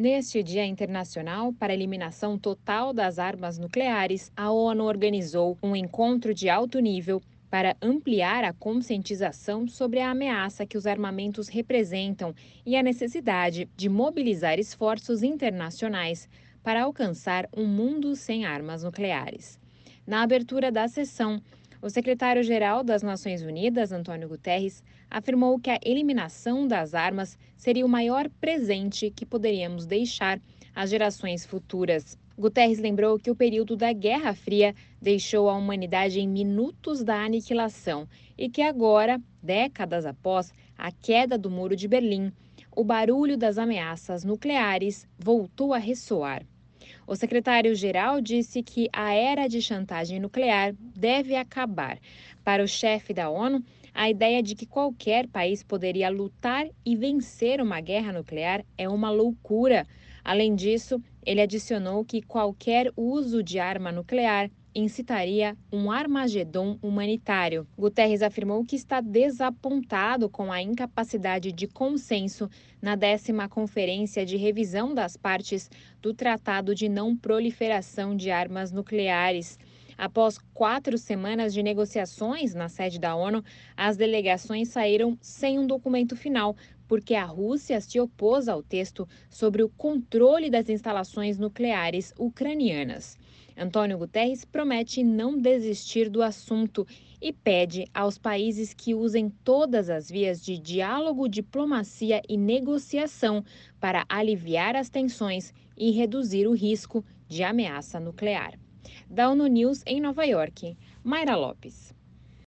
Neste Dia Internacional para a Eliminação Total das Armas Nucleares, a ONU organizou um encontro de alto nível para ampliar a conscientização sobre a ameaça que os armamentos representam e a necessidade de mobilizar esforços internacionais para alcançar um mundo sem armas nucleares. Na abertura da sessão, o secretário-geral das Nações Unidas, Antônio Guterres, afirmou que a eliminação das armas seria o maior presente que poderíamos deixar às gerações futuras. Guterres lembrou que o período da Guerra Fria deixou a humanidade em minutos da aniquilação e que agora, décadas após a queda do Muro de Berlim, o barulho das ameaças nucleares voltou a ressoar. O secretário-geral disse que a era de chantagem nuclear deve acabar. Para o chefe da ONU, a ideia de que qualquer país poderia lutar e vencer uma guerra nuclear é uma loucura. Além disso, ele adicionou que qualquer uso de arma nuclear incitaria um Armagedon humanitário. Guterres afirmou que está desapontado com a incapacidade de consenso na 10ª Conferência de Revisão das Partes do Tratado de Não Proliferação de Armas Nucleares. Após 4 semanas de negociações na sede da ONU, as delegações saíram sem um documento final, porque a Rússia se opôs ao texto sobre o controle das instalações nucleares ucranianas. Antônio Guterres promete não desistir do assunto e pede aos países que usem todas as vias de diálogo, diplomacia e negociação para aliviar as tensões e reduzir o risco de ameaça nuclear. Da ONU News em Nova York, Mayra Lopes.